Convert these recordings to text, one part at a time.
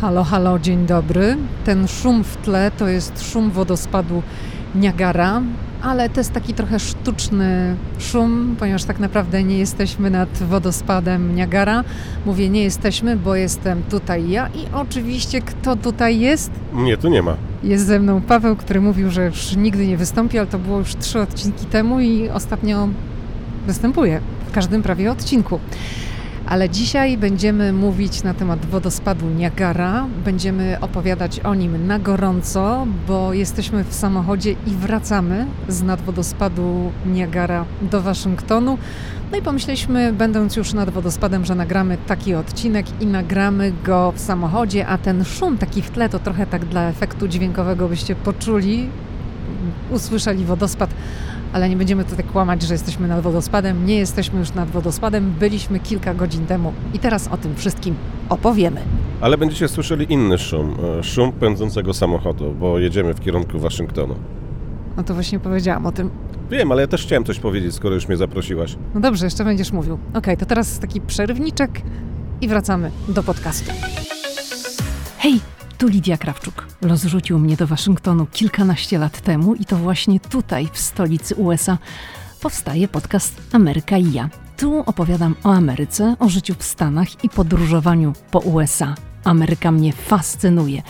Halo, halo, dzień dobry. Ten szum w tle to jest szum wodospadu Niagara, ale to jest taki trochę sztuczny szum, ponieważ tak naprawdę nie jesteśmy nad wodospadem Niagara. Mówię nie jesteśmy, bo jestem tutaj ja i oczywiście kto tutaj jest? Nie, tu nie ma. Jest ze mną Paweł, który mówił, że już nigdy nie wystąpi, ale to było już 3 odcinki temu i ostatnio występuje w każdym prawie odcinku. Ale dzisiaj będziemy mówić na temat wodospadu Niagara, będziemy opowiadać o nim na gorąco, bo jesteśmy w samochodzie i wracamy z nad wodospadu Niagara do Waszyngtonu. No i pomyśleliśmy, będąc już nad wodospadem, że nagramy taki odcinek i nagramy go w samochodzie, a ten szum taki w tle to trochę tak dla efektu dźwiękowego byście poczuli, usłyszeli wodospad. Ale nie będziemy tutaj kłamać, że jesteśmy nad wodospadem. Nie jesteśmy już nad wodospadem, byliśmy kilka godzin temu i teraz o tym wszystkim opowiemy. Ale będziecie słyszeli inny szum, szum pędzącego samochodu, bo jedziemy w kierunku Waszyngtonu. No to właśnie powiedziałam o tym. Wiem, ale ja też chciałem coś powiedzieć, skoro już mnie zaprosiłaś. No dobrze, jeszcze będziesz mówił. Okej, to teraz taki przerwniczek i wracamy do podcastu. Hej! Tu Lidia Krawczuk. Los rzucił mnie do Waszyngtonu kilkanaście lat temu i to właśnie tutaj, w stolicy USA, powstaje podcast Ameryka i ja. Tu opowiadam o Ameryce, o życiu w Stanach i podróżowaniu po USA. Ameryka mnie fascynuje.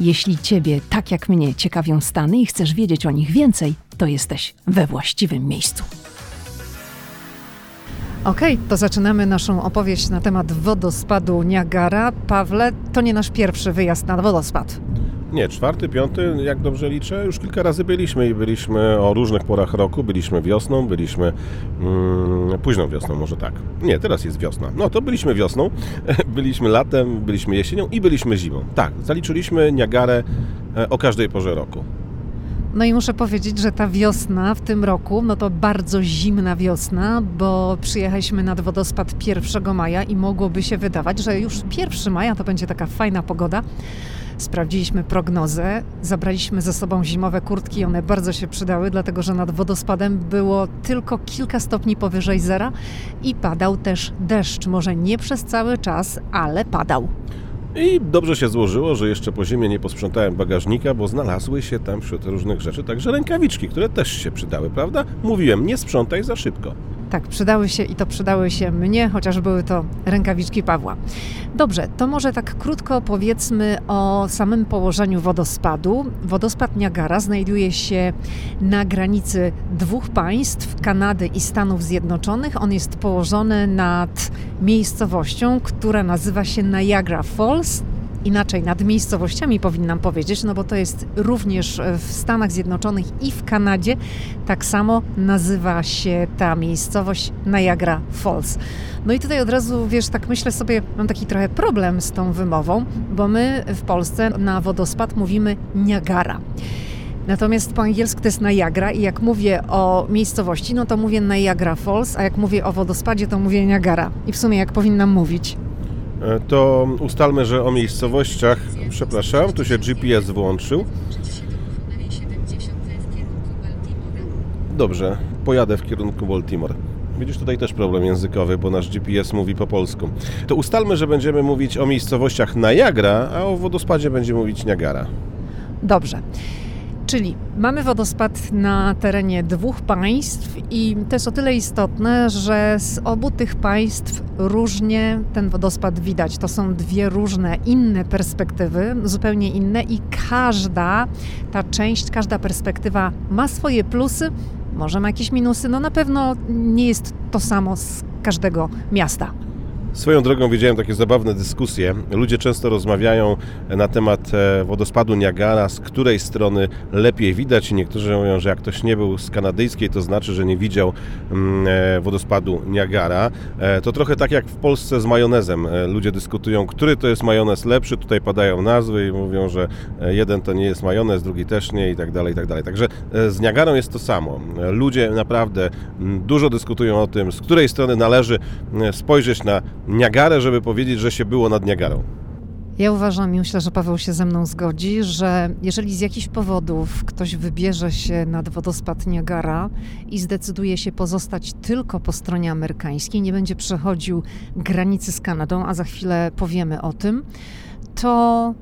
Jeśli Ciebie, tak jak mnie, ciekawią Stany i chcesz wiedzieć o nich więcej, to jesteś we właściwym miejscu. Okej, to zaczynamy naszą opowieść na temat wodospadu Niagara. Pawle, to nie nasz pierwszy wyjazd na wodospad. Nie, 4., 5, jak dobrze liczę, już kilka razy byliśmy i byliśmy o różnych porach roku. Byliśmy wiosną, byliśmy późną wiosną, może tak. Nie, teraz jest wiosna. No to byliśmy wiosną, byliśmy latem, byliśmy jesienią i byliśmy zimą. Tak, zaliczyliśmy Niagarę o każdej porze roku. No i muszę powiedzieć, że ta wiosna w tym roku, no to bardzo zimna wiosna, bo przyjechaliśmy nad wodospad 1 maja i mogłoby się wydawać, że już 1 maja to będzie taka fajna pogoda. Sprawdziliśmy prognozę, zabraliśmy ze sobą zimowe kurtki i one bardzo się przydały, dlatego że nad wodospadem było tylko kilka stopni powyżej zera i padał też deszcz, może nie przez cały czas, ale padał. I dobrze się złożyło, że jeszcze po zimie nie posprzątałem bagażnika, bo znalazły się tam wśród różnych rzeczy także rękawiczki, które też się przydały, prawda? Mówiłem, nie sprzątaj za szybko. Tak, przydały się i to przydały się mnie, chociaż były to rękawiczki Pawła. Dobrze, to może tak krótko powiedzmy o samym położeniu wodospadu. Wodospad Niagara znajduje się na granicy 2 państw, Kanady i Stanów Zjednoczonych. On jest położony nad miejscowością, która nazywa się Niagara Falls. Inaczej, nad miejscowościami powinnam powiedzieć, no bo to jest również w Stanach Zjednoczonych i w Kanadzie. Tak samo nazywa się ta miejscowość Niagara Falls. No i tutaj od razu, wiesz, tak myślę sobie, mam taki trochę problem z tą wymową, bo my w Polsce na wodospad mówimy Niagara. Natomiast po angielsku to jest Niagara i jak mówię o miejscowości, no to mówię Niagara Falls, a jak mówię o wodospadzie, to mówię Niagara. I w sumie jak powinnam mówić? To ustalmy, że o miejscowościach, przepraszam, tu się GPS włączył. Dobrze, pojadę w kierunku Baltimore. Widzisz, tutaj też problem językowy, bo nasz GPS mówi po polsku. To ustalmy, że będziemy mówić o miejscowościach Niagara, a o wodospadzie będzie mówić Niagara. Dobrze. Czyli mamy wodospad na terenie 2 państw i to jest o tyle istotne, że z obu tych państw różnie ten wodospad widać. To są 2 różne, inne perspektywy, zupełnie inne i każda ta część, każda perspektywa ma swoje plusy, może ma jakieś minusy, no na pewno nie jest to samo z każdego miasta. Swoją drogą widziałem takie zabawne dyskusje. Ludzie często rozmawiają na temat wodospadu Niagara, z której strony lepiej widać i niektórzy mówią, że jak ktoś nie był z kanadyjskiej, to znaczy, że nie widział wodospadu Niagara. To trochę tak jak w Polsce z majonezem. Ludzie dyskutują, który to jest majonez lepszy, tutaj padają nazwy i mówią, że jeden to nie jest majonez, drugi też nie i tak dalej, i tak dalej. Także z Niagarą jest to samo. Ludzie naprawdę dużo dyskutują o tym, z której strony należy spojrzeć na Niagarę, żeby powiedzieć, że się było nad Niagarą. Ja uważam i myślę, że Paweł się ze mną zgodzi, że jeżeli z jakichś powodów ktoś wybierze się nad wodospad Niagara i zdecyduje się pozostać tylko po stronie amerykańskiej, nie będzie przechodził granicy z Kanadą, a za chwilę powiemy o tym, to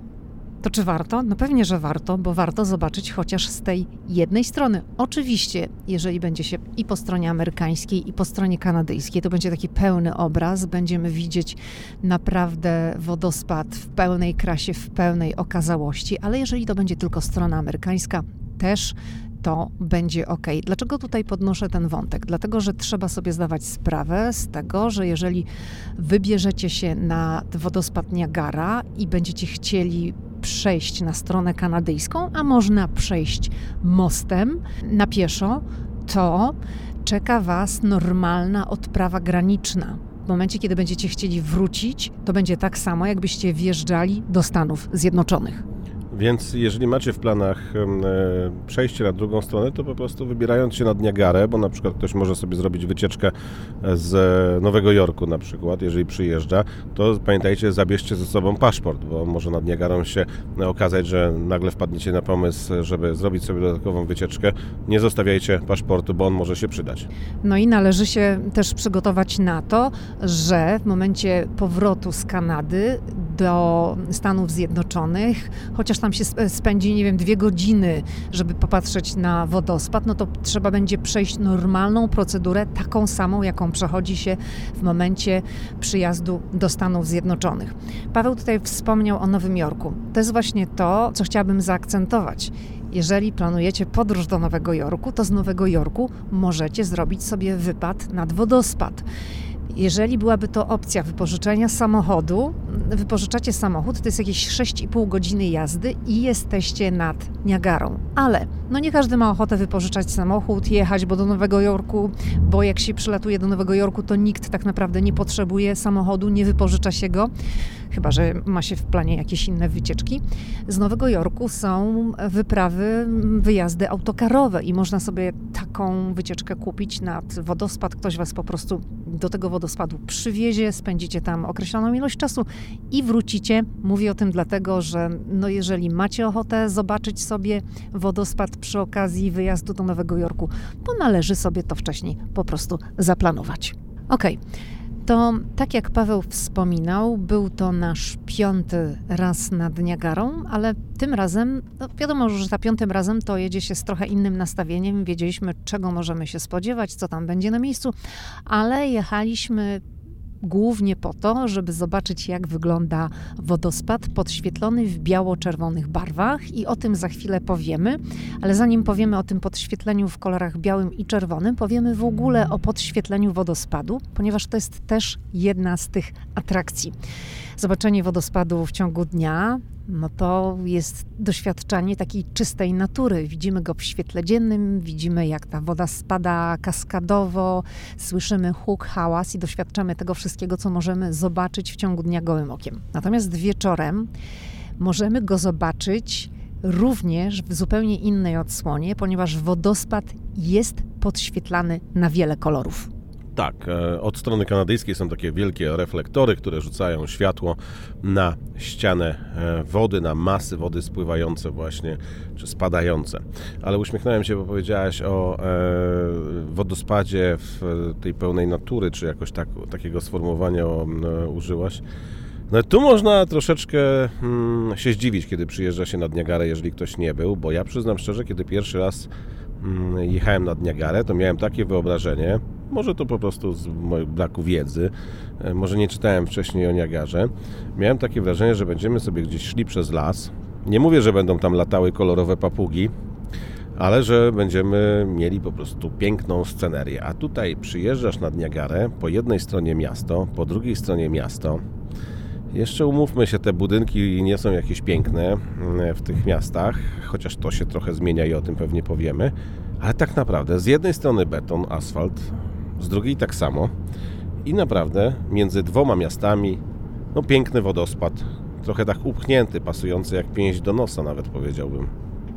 czy warto? No pewnie, że warto, bo warto zobaczyć chociaż z tej jednej strony. Oczywiście, jeżeli będzie się i po stronie amerykańskiej, i po stronie kanadyjskiej, to będzie taki pełny obraz. Będziemy widzieć naprawdę wodospad w pełnej krasie, w pełnej okazałości, ale jeżeli to będzie tylko strona amerykańska, też to będzie ok. Dlaczego tutaj podnoszę ten wątek? Dlatego, że trzeba sobie zdawać sprawę z tego, że jeżeli wybierzecie się na wodospad Niagara i będziecie chcieli przejść na stronę kanadyjską, a można przejść mostem na pieszo, to czeka Was normalna odprawa graniczna. W momencie, kiedy będziecie chcieli wrócić, to będzie tak samo, jakbyście wjeżdżali do Stanów Zjednoczonych. Więc jeżeli macie w planach przejście na drugą stronę, to po prostu wybierając się na Niagarę, bo na przykład ktoś może sobie zrobić wycieczkę z Nowego Jorku na przykład, jeżeli przyjeżdża, to pamiętajcie, zabierzcie ze sobą paszport, bo może nad Niagarą się okazać, że nagle wpadniecie na pomysł, żeby zrobić sobie dodatkową wycieczkę. Nie zostawiajcie paszportu, bo on może się przydać. No i należy się też przygotować na to, że w momencie powrotu z Kanady do Stanów Zjednoczonych, chociaż tam się spędzi, 2 godziny, żeby popatrzeć na wodospad, no to trzeba będzie przejść normalną procedurę, taką samą, jaką przechodzi się w momencie przyjazdu do Stanów Zjednoczonych. Paweł tutaj wspomniał o Nowym Jorku. To jest właśnie to, co chciałabym zaakcentować. Jeżeli planujecie podróż do Nowego Jorku, to z Nowego Jorku możecie zrobić sobie wypad nad wodospad. Jeżeli byłaby to opcja wypożyczenia samochodu, wypożyczacie samochód, to jest jakieś 6,5 godziny jazdy i jesteście nad Niagarą. Ale nie każdy ma ochotę wypożyczać samochód, jechać, bo do Nowego Jorku, bo jak się przylatuje do Nowego Jorku, to nikt tak naprawdę nie potrzebuje samochodu, nie wypożycza się go, chyba że ma się w planie jakieś inne wycieczki. Z Nowego Jorku są wyprawy, wyjazdy autokarowe i można sobie taką wycieczkę kupić nad wodospad. Ktoś Was po prostu do tego wodospadu przywiezie, spędzicie tam określoną ilość czasu i wrócicie. Mówię o tym dlatego, że jeżeli macie ochotę zobaczyć sobie wodospad przy okazji wyjazdu do Nowego Jorku, to należy sobie to wcześniej po prostu zaplanować. Okej. To tak jak Paweł wspominał, był to nasz 5. raz nad Niagarą, ale tym razem, wiadomo, że za 5. razem to jedzie się z trochę innym nastawieniem. Wiedzieliśmy, czego możemy się spodziewać, co tam będzie na miejscu, ale jechaliśmy głównie po to, żeby zobaczyć, jak wygląda wodospad podświetlony w biało-czerwonych barwach i o tym za chwilę powiemy, ale zanim powiemy o tym podświetleniu w kolorach białym i czerwonym, powiemy w ogóle o podświetleniu wodospadu, ponieważ to jest też jedna z tych atrakcji. Zobaczenie wodospadu w ciągu dnia to jest doświadczenie takiej czystej natury. Widzimy go w świetle dziennym, widzimy, jak ta woda spada kaskadowo, słyszymy huk, hałas i doświadczamy tego wszystkiego, co możemy zobaczyć w ciągu dnia gołym okiem. Natomiast wieczorem możemy go zobaczyć również w zupełnie innej odsłonie, ponieważ wodospad jest podświetlany na wiele kolorów. Tak, od strony kanadyjskiej są takie wielkie reflektory, które rzucają światło na ścianę wody, na masy wody spływające właśnie, czy spadające. Ale uśmiechnąłem się, bo powiedziałaś o wodospadzie w tej pełnej natury, czy jakoś tak, takiego sformułowania użyłaś. No tu można troszeczkę się zdziwić, kiedy przyjeżdża się nad Niagarę, jeżeli ktoś nie był, bo ja przyznam szczerze, kiedy pierwszy raz jechałem nad Niagarę, to miałem takie wyobrażenie, może to po prostu z mojego braku wiedzy, może nie czytałem wcześniej o Niagarze, miałem takie wrażenie, że będziemy sobie gdzieś szli przez las. Nie mówię, że będą tam latały kolorowe papugi, ale że będziemy mieli po prostu piękną scenerię. A tutaj przyjeżdżasz nad Niagarę, po jednej stronie miasto, po drugiej stronie miasto. Jeszcze umówmy się, te budynki nie są jakieś piękne w tych miastach, chociaż to się trochę zmienia i o tym pewnie powiemy, ale tak naprawdę z jednej strony beton, asfalt, z drugiej tak samo i naprawdę między dwoma miastami piękny wodospad, trochę tak upchnięty, pasujący jak pięść do nosa nawet powiedziałbym.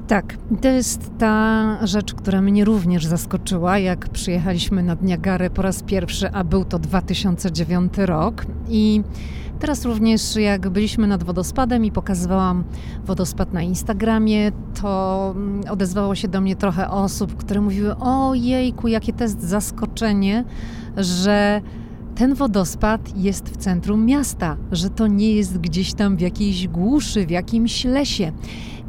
Tak, to jest ta rzecz, która mnie również zaskoczyła, jak przyjechaliśmy nad Niagarę po raz pierwszy, a był to 2009 rok i teraz również jak byliśmy nad wodospadem i pokazywałam wodospad na Instagramie, to odezwało się do mnie trochę osób, które mówiły: o jejku, jakie to jest zaskoczenie, że ten wodospad jest w centrum miasta, że to nie jest gdzieś tam w jakiejś głuszy, w jakimś lesie.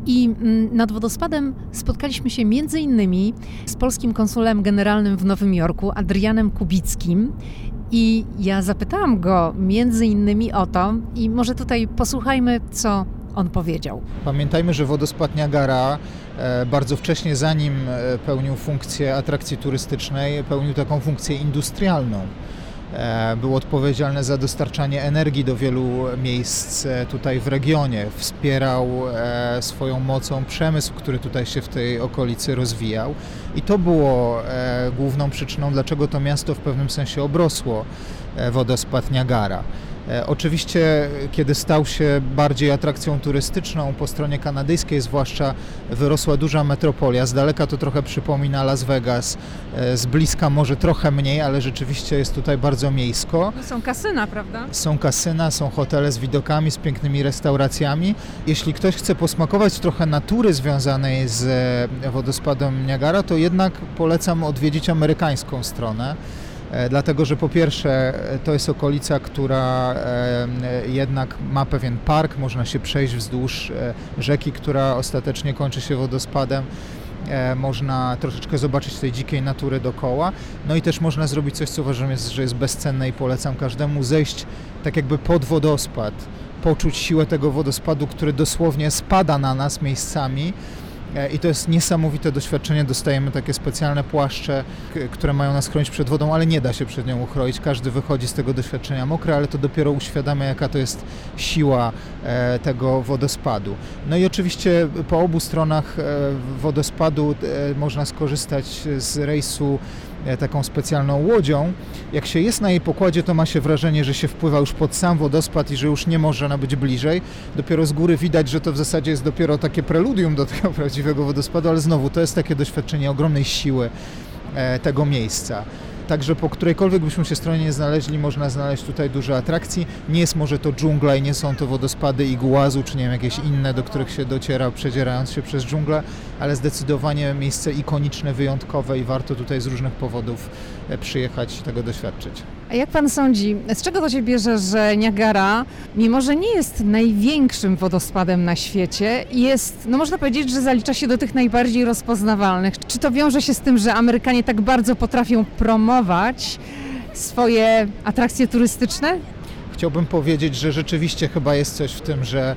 I nad wodospadem spotkaliśmy się między innymi z polskim konsulem generalnym w Nowym Jorku, Adrianem Kubickim. I ja zapytałam go między innymi o to i może tutaj posłuchajmy, co on powiedział. Pamiętajmy, że wodospad Niagara bardzo wcześnie, zanim pełnił funkcję atrakcji turystycznej, pełnił taką funkcję industrialną. Był odpowiedzialny za dostarczanie energii do wielu miejsc tutaj w regionie. Wspierał swoją mocą przemysł, który tutaj się w tej okolicy rozwijał. I to było główną przyczyną, dlaczego to miasto w pewnym sensie obrosło wodospad Niagara. Oczywiście, kiedy stał się bardziej atrakcją turystyczną po stronie kanadyjskiej, zwłaszcza wyrosła duża metropolia. Z daleka to trochę przypomina Las Vegas, z bliska może trochę mniej, ale rzeczywiście jest tutaj bardzo miejsko. Są kasyna, prawda? Są kasyna, są hotele z widokami, z pięknymi restauracjami. Jeśli ktoś chce posmakować trochę natury związanej z wodospadem Niagara, to jednak polecam odwiedzić amerykańską stronę. Dlatego, że po pierwsze to jest okolica, która jednak ma pewien park, można się przejść wzdłuż rzeki, która ostatecznie kończy się wodospadem. Można troszeczkę zobaczyć tej dzikiej natury dookoła. No i też można zrobić coś, co uważam, że jest bezcenne i polecam każdemu, zejść tak jakby pod wodospad, poczuć siłę tego wodospadu, który dosłownie spada na nas miejscami. I to jest niesamowite doświadczenie, dostajemy takie specjalne płaszcze, które mają nas chronić przed wodą, ale nie da się przed nią uchronić, każdy wychodzi z tego doświadczenia mokry, ale to dopiero uświadamia, jaka to jest siła tego wodospadu. No i oczywiście po obu stronach wodospadu można skorzystać z rejsu taką specjalną łodzią. Jak się jest na jej pokładzie, to ma się wrażenie, że się wpływa już pod sam wodospad i że już nie można być bliżej. Dopiero z góry widać, że to w zasadzie jest dopiero takie preludium do tego prawdziwego wodospadu, ale znowu to jest takie doświadczenie ogromnej siły tego miejsca. Także po którejkolwiek byśmy się stronie nie znaleźli, można znaleźć tutaj dużo atrakcji. Nie jest może to dżungla i nie są to wodospady Iguazu, czy nie wiem, jakieś inne, do których się dociera, przedzierając się przez dżunglę, ale zdecydowanie miejsce ikoniczne, wyjątkowe i warto tutaj z różnych powodów przyjechać i tego doświadczyć. A jak pan sądzi, z czego to się bierze, że Niagara, mimo że nie jest największym wodospadem na świecie, jest, no można powiedzieć, że zalicza się do tych najbardziej rozpoznawalnych. Czy to wiąże się z tym, że Amerykanie tak bardzo potrafią promować swoje atrakcje turystyczne? Chciałbym powiedzieć, że rzeczywiście chyba jest coś w tym, że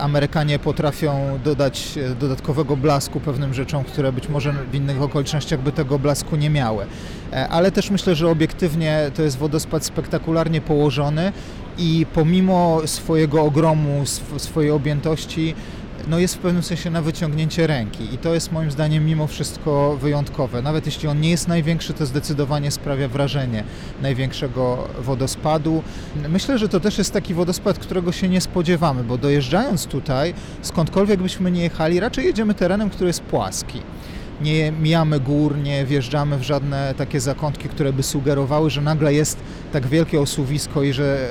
Amerykanie potrafią dodać dodatkowego blasku pewnym rzeczom, które być może w innych okolicznościach by tego blasku nie miały. Ale też myślę, że obiektywnie to jest wodospad spektakularnie położony i pomimo swojego ogromu, swojej objętości, no jest w pewnym sensie na wyciągnięcie ręki i to jest moim zdaniem mimo wszystko wyjątkowe. Nawet jeśli on nie jest największy, to zdecydowanie sprawia wrażenie największego wodospadu. Myślę, że to też jest taki wodospad, którego się nie spodziewamy, bo dojeżdżając tutaj, skądkolwiek byśmy nie jechali, raczej jedziemy terenem, który jest płaski. Nie mijamy gór, nie wjeżdżamy w żadne takie zakątki, które by sugerowały, że nagle jest tak wielkie osuwisko i że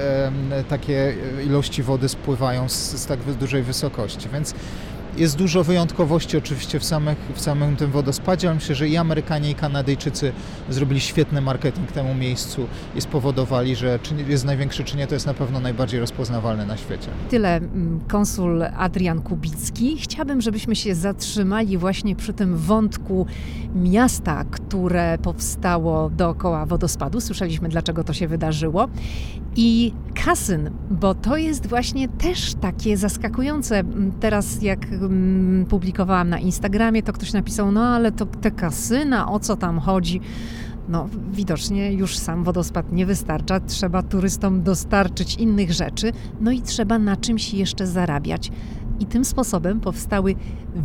takie ilości wody spływają z tak dużej wysokości, więc jest dużo wyjątkowości oczywiście w samym tym wodospadzie, ale myślę, że i Amerykanie, i Kanadyjczycy zrobili świetny marketing temu miejscu i spowodowali, że czy jest największy, czy nie, to jest na pewno najbardziej rozpoznawalne na świecie. Tyle konsul Adrian Kubicki. Chciałabym, żebyśmy się zatrzymali właśnie przy tym wątku miasta, które powstało dookoła wodospadu. Słyszeliśmy, dlaczego to się wydarzyło. I kasyn, bo to jest właśnie też takie zaskakujące. Teraz jak publikowałam na Instagramie, to ktoś napisał, no ale to te kasyna, o co tam chodzi? No widocznie już sam wodospad nie wystarcza, trzeba turystom dostarczyć innych rzeczy, no i trzeba na czymś jeszcze zarabiać. I tym sposobem powstały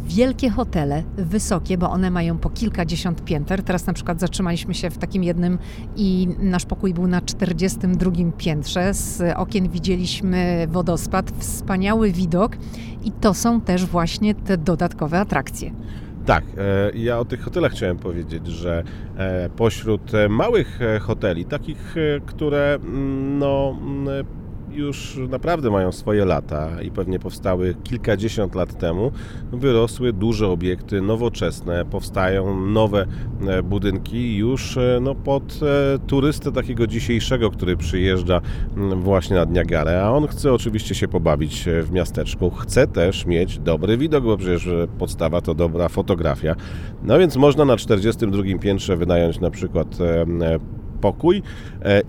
wielkie hotele, wysokie, bo one mają po kilkadziesiąt pięter. Teraz na przykład zatrzymaliśmy się w takim jednym i nasz pokój był na 42 piętrze. Z okien widzieliśmy wodospad, wspaniały widok i to są też właśnie te dodatkowe atrakcje. Tak, ja o tych hotelach chciałem powiedzieć, że pośród małych hoteli, takich, które no już naprawdę mają swoje lata i pewnie powstały kilkadziesiąt lat temu, wyrosły duże obiekty nowoczesne, powstają nowe budynki już pod turystę takiego dzisiejszego, który przyjeżdża właśnie na Niagarę, a on chce oczywiście się pobawić w miasteczku, chce też mieć dobry widok, bo przecież podstawa to dobra fotografia. No więc można na 42 piętrze wynająć na przykład pokój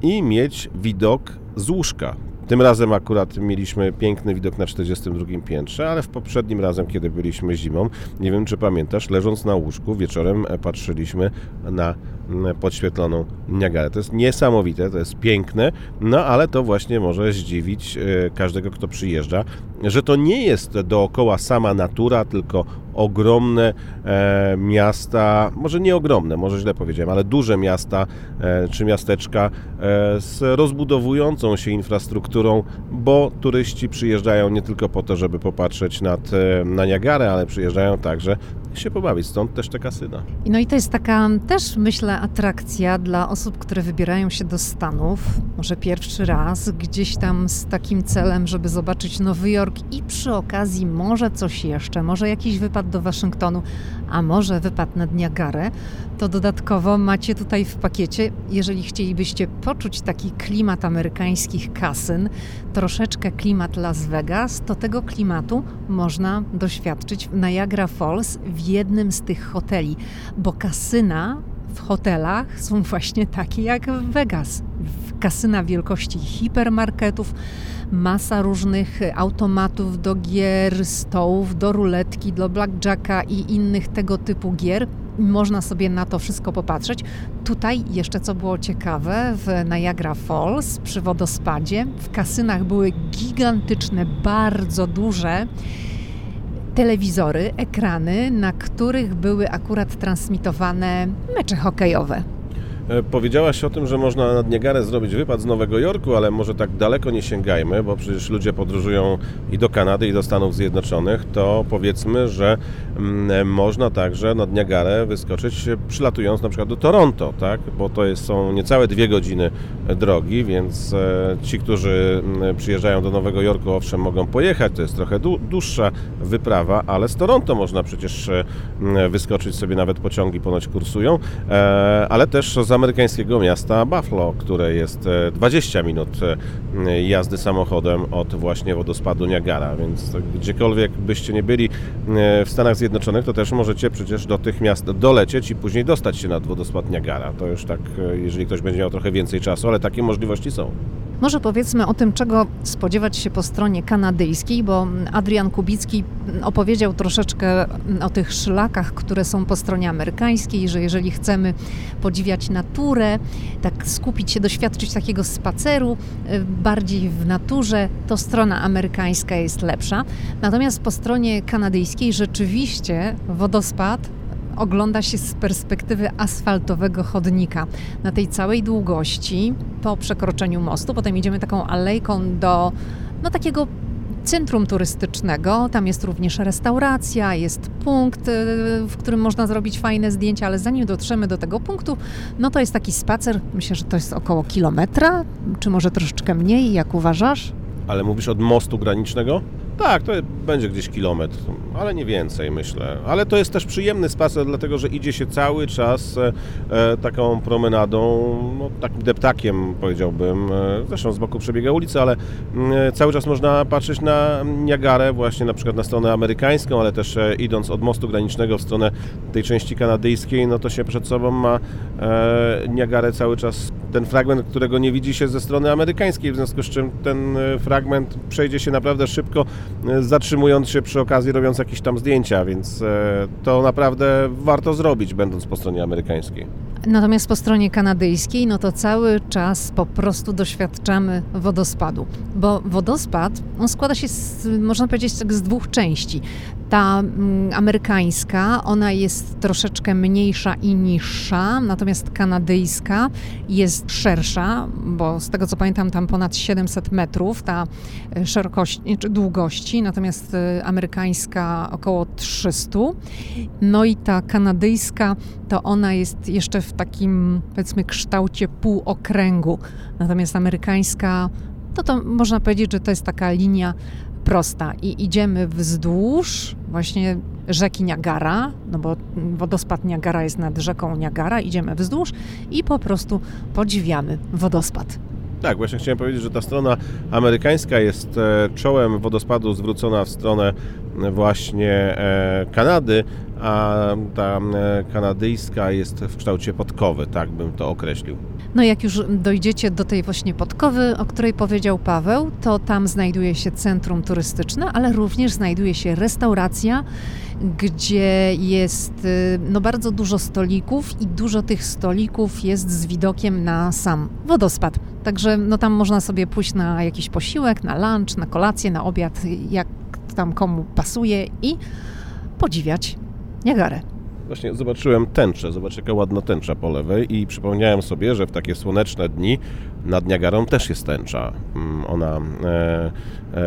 i mieć widok z łóżka. Tym razem akurat mieliśmy piękny widok na 42 piętrze, ale w poprzednim razem, kiedy byliśmy zimą, nie wiem czy pamiętasz, leżąc na łóżku wieczorem patrzyliśmy na podświetloną Niagarę. To jest niesamowite, to jest piękne, no ale to właśnie może zdziwić każdego, kto przyjeżdża, że to nie jest dookoła sama natura, tylko ogromne miasta, może nie ogromne, może źle powiedziałem, ale duże miasta czy miasteczka z rozbudowującą się infrastrukturą, bo turyści przyjeżdżają nie tylko po to, żeby popatrzeć na Niagarę, ale przyjeżdżają także się pobawić, stąd też te kasyna. No i to jest taka też, myślę, atrakcja dla osób, które wybierają się do Stanów, może pierwszy raz, gdzieś tam z takim celem, żeby zobaczyć Nowy Jork i przy okazji może coś jeszcze, może jakiś wypad do Waszyngtonu, a może wypad nad Niagarę, to dodatkowo macie tutaj w pakiecie, jeżeli chcielibyście poczuć taki klimat amerykańskich kasyn, troszeczkę klimat Las Vegas, to tego klimatu można doświadczyć w Niagara Falls w jednym z tych hoteli, bo kasyna w hotelach są właśnie takie jak w Vegas. Kasyna wielkości hipermarketów, masa różnych automatów do gier, stołów do ruletki, do blackjacka i innych tego typu gier. Można sobie na to wszystko popatrzeć. Tutaj jeszcze co było ciekawe, w Niagara Falls przy wodospadzie w kasynach były gigantyczne, bardzo duże telewizory, ekrany, na których były akurat transmitowane mecze hokejowe. Powiedziałaś o tym, że można nad Niagarę zrobić wypad z Nowego Jorku, ale może tak daleko nie sięgajmy, bo przecież ludzie podróżują i do Kanady, i do Stanów Zjednoczonych, to powiedzmy, że można także nad Niagarę wyskoczyć przylatując na przykład do Toronto, tak? Bo to są niecałe 2 godziny drogi, więc ci, którzy przyjeżdżają do Nowego Jorku, owszem, mogą pojechać, to jest trochę dłuższa wyprawa, ale z Toronto można przecież wyskoczyć sobie, nawet pociągi ponoć kursują, ale też z amerykańskiego miasta Buffalo, które jest 20 minut jazdy samochodem od właśnie wodospadu Niagara, więc gdziekolwiek byście nie byli w Stanach Zjednoczonych, to też możecie przecież do tych miast dolecieć i później dostać się nad wodospad Niagara. To już tak, jeżeli ktoś będzie miał trochę więcej czasu, ale takie możliwości są. Może powiedzmy o tym, czego spodziewać się po stronie kanadyjskiej, bo Adrian Kubicki opowiedział troszeczkę o tych szlakach, które są po stronie amerykańskiej, że jeżeli chcemy podziwiać naturę, tak skupić się, doświadczyć takiego spaceru bardziej w naturze, to strona amerykańska jest lepsza. Natomiast po stronie kanadyjskiej rzeczywiście wodospad ogląda się z perspektywy asfaltowego chodnika na tej całej długości po przekroczeniu mostu. Potem idziemy taką alejką do takiego centrum turystycznego. Tam jest również restauracja, jest punkt, w którym można zrobić fajne zdjęcia, ale zanim dotrzemy do tego punktu, to jest taki spacer. Myślę, że to jest około kilometra, czy może troszeczkę mniej, jak uważasz? Ale mówisz od mostu granicznego? Tak, to będzie gdzieś kilometr, ale nie więcej, myślę. Ale to jest też przyjemny spacer, dlatego że idzie się cały czas taką promenadą, takim deptakiem, powiedziałbym. Zresztą z boku przebiega ulica, ale cały czas można patrzeć na Niagarę, właśnie na przykład na stronę amerykańską, ale też idąc od mostu granicznego w stronę tej części kanadyjskiej, to się przed sobą ma Niagarę cały czas, ten fragment, którego nie widzi się ze strony amerykańskiej, w związku z czym ten fragment przejdzie się naprawdę szybko, zatrzymując się przy okazji, robiąc jakieś tam zdjęcia, więc to naprawdę warto zrobić, będąc po stronie amerykańskiej. Natomiast po stronie kanadyjskiej, to cały czas po prostu doświadczamy wodospadu, bo wodospad, on składa się, można powiedzieć, tak z 2 części. Ta amerykańska, ona jest troszeczkę mniejsza i niższa, natomiast kanadyjska jest szersza, bo z tego co pamiętam tam ponad 700 metrów ta szerokość, czy długości, natomiast amerykańska około 300. I ta kanadyjska, to ona jest jeszcze w takim, powiedzmy, kształcie półokręgu, natomiast amerykańska to można powiedzieć, że to jest taka linia prosta i idziemy wzdłuż właśnie rzeki Niagara, no bo wodospad Niagara jest nad rzeką Niagara, idziemy wzdłuż i po prostu podziwiamy wodospad. Tak, właśnie chciałem powiedzieć, że ta strona amerykańska jest czołem wodospadu zwrócona w stronę właśnie Kanady, a ta kanadyjska jest w kształcie podkowy, tak bym to określił. No jak już dojdziecie do tej właśnie podkowy, o której powiedział Paweł, to tam znajduje się centrum turystyczne, ale również znajduje się restauracja, gdzie jest bardzo dużo stolików i dużo tych stolików jest z widokiem na sam wodospad. Także tam można sobie pójść na jakiś posiłek, na lunch, na kolację, na obiad, jak tam komu pasuje i podziwiać Niagarę. Właśnie zobaczyłem tęczę, zobacz jaka ładna tęcza po lewej i przypomniałem sobie, że w takie słoneczne dni nad Niagarą też jest tęcza. Ona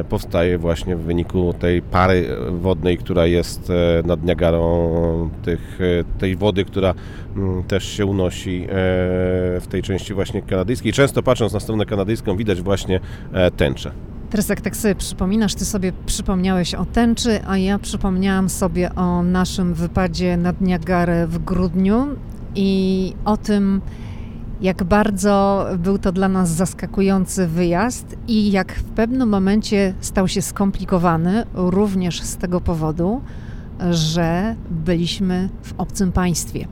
powstaje właśnie w wyniku tej pary wodnej, która jest nad Niagarą, tej wody, która też się unosi w tej części właśnie kanadyjskiej. Często patrząc na stronę kanadyjską widać właśnie tęczę. Teraz jak tak sobie przypominasz, ty sobie przypomniałeś o tęczy, a ja przypomniałam sobie o naszym wypadzie nad Niagarę w grudniu i o tym, jak bardzo był to dla nas zaskakujący wyjazd i jak w pewnym momencie stał się skomplikowany, również z tego powodu, że byliśmy w obcym państwie.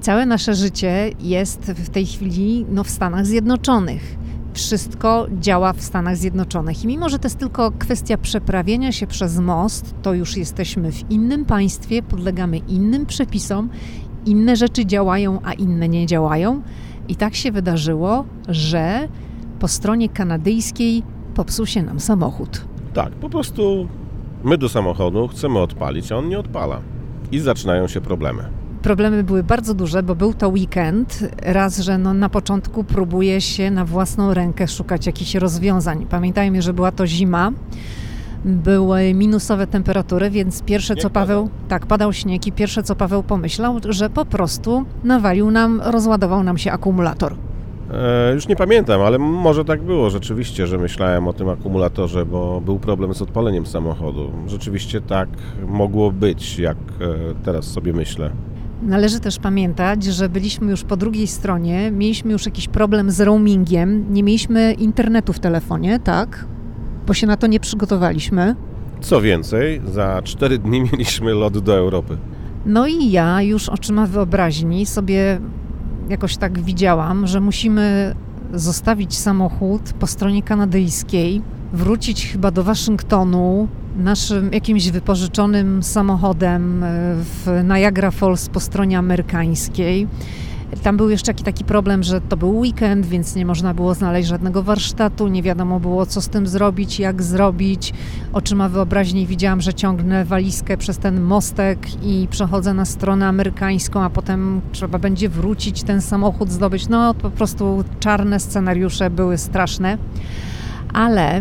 Całe nasze życie jest w tej chwili w Stanach Zjednoczonych. Wszystko działa w Stanach Zjednoczonych i mimo, że to jest tylko kwestia przeprawienia się przez most, to już jesteśmy w innym państwie, podlegamy innym przepisom, inne rzeczy działają, a inne nie działają. I tak się wydarzyło, że po stronie kanadyjskiej popsuł się nam samochód. Tak, po prostu my do samochodu chcemy odpalić, a on nie odpala i zaczynają się problemy. Problemy były bardzo duże, bo był to weekend. Raz, że na początku próbuje się na własną rękę szukać jakichś rozwiązań. Pamiętajmy, że była to zima, były minusowe temperatury, więc pierwsze co Paweł... Tak, padał śnieg i pierwsze co Paweł pomyślał, że po prostu rozładował nam się akumulator. Już nie pamiętam, ale może tak było rzeczywiście, że myślałem o tym akumulatorze, bo był problem z odpaleniem samochodu. Rzeczywiście tak mogło być, jak teraz sobie myślę. Należy też pamiętać, że byliśmy już po drugiej stronie, mieliśmy już jakiś problem z roamingiem, nie mieliśmy internetu w telefonie, tak? Bo się na to nie przygotowaliśmy. Co więcej, za 4 dni mieliśmy lot do Europy. No i ja już oczyma wyobraźni sobie jakoś tak widziałam, że musimy zostawić samochód po stronie kanadyjskiej, wrócić chyba do Waszyngtonu naszym jakimś wypożyczonym samochodem w Niagara Falls po stronie amerykańskiej. Tam był jeszcze taki problem, że to był weekend, więc nie można było znaleźć żadnego warsztatu, nie wiadomo było co z tym zrobić, jak zrobić. Oczyma wyobraźni widziałam, że ciągnę walizkę przez ten mostek i przechodzę na stronę amerykańską, a potem trzeba będzie wrócić, ten samochód zdobyć. No po prostu czarne scenariusze były straszne. Ale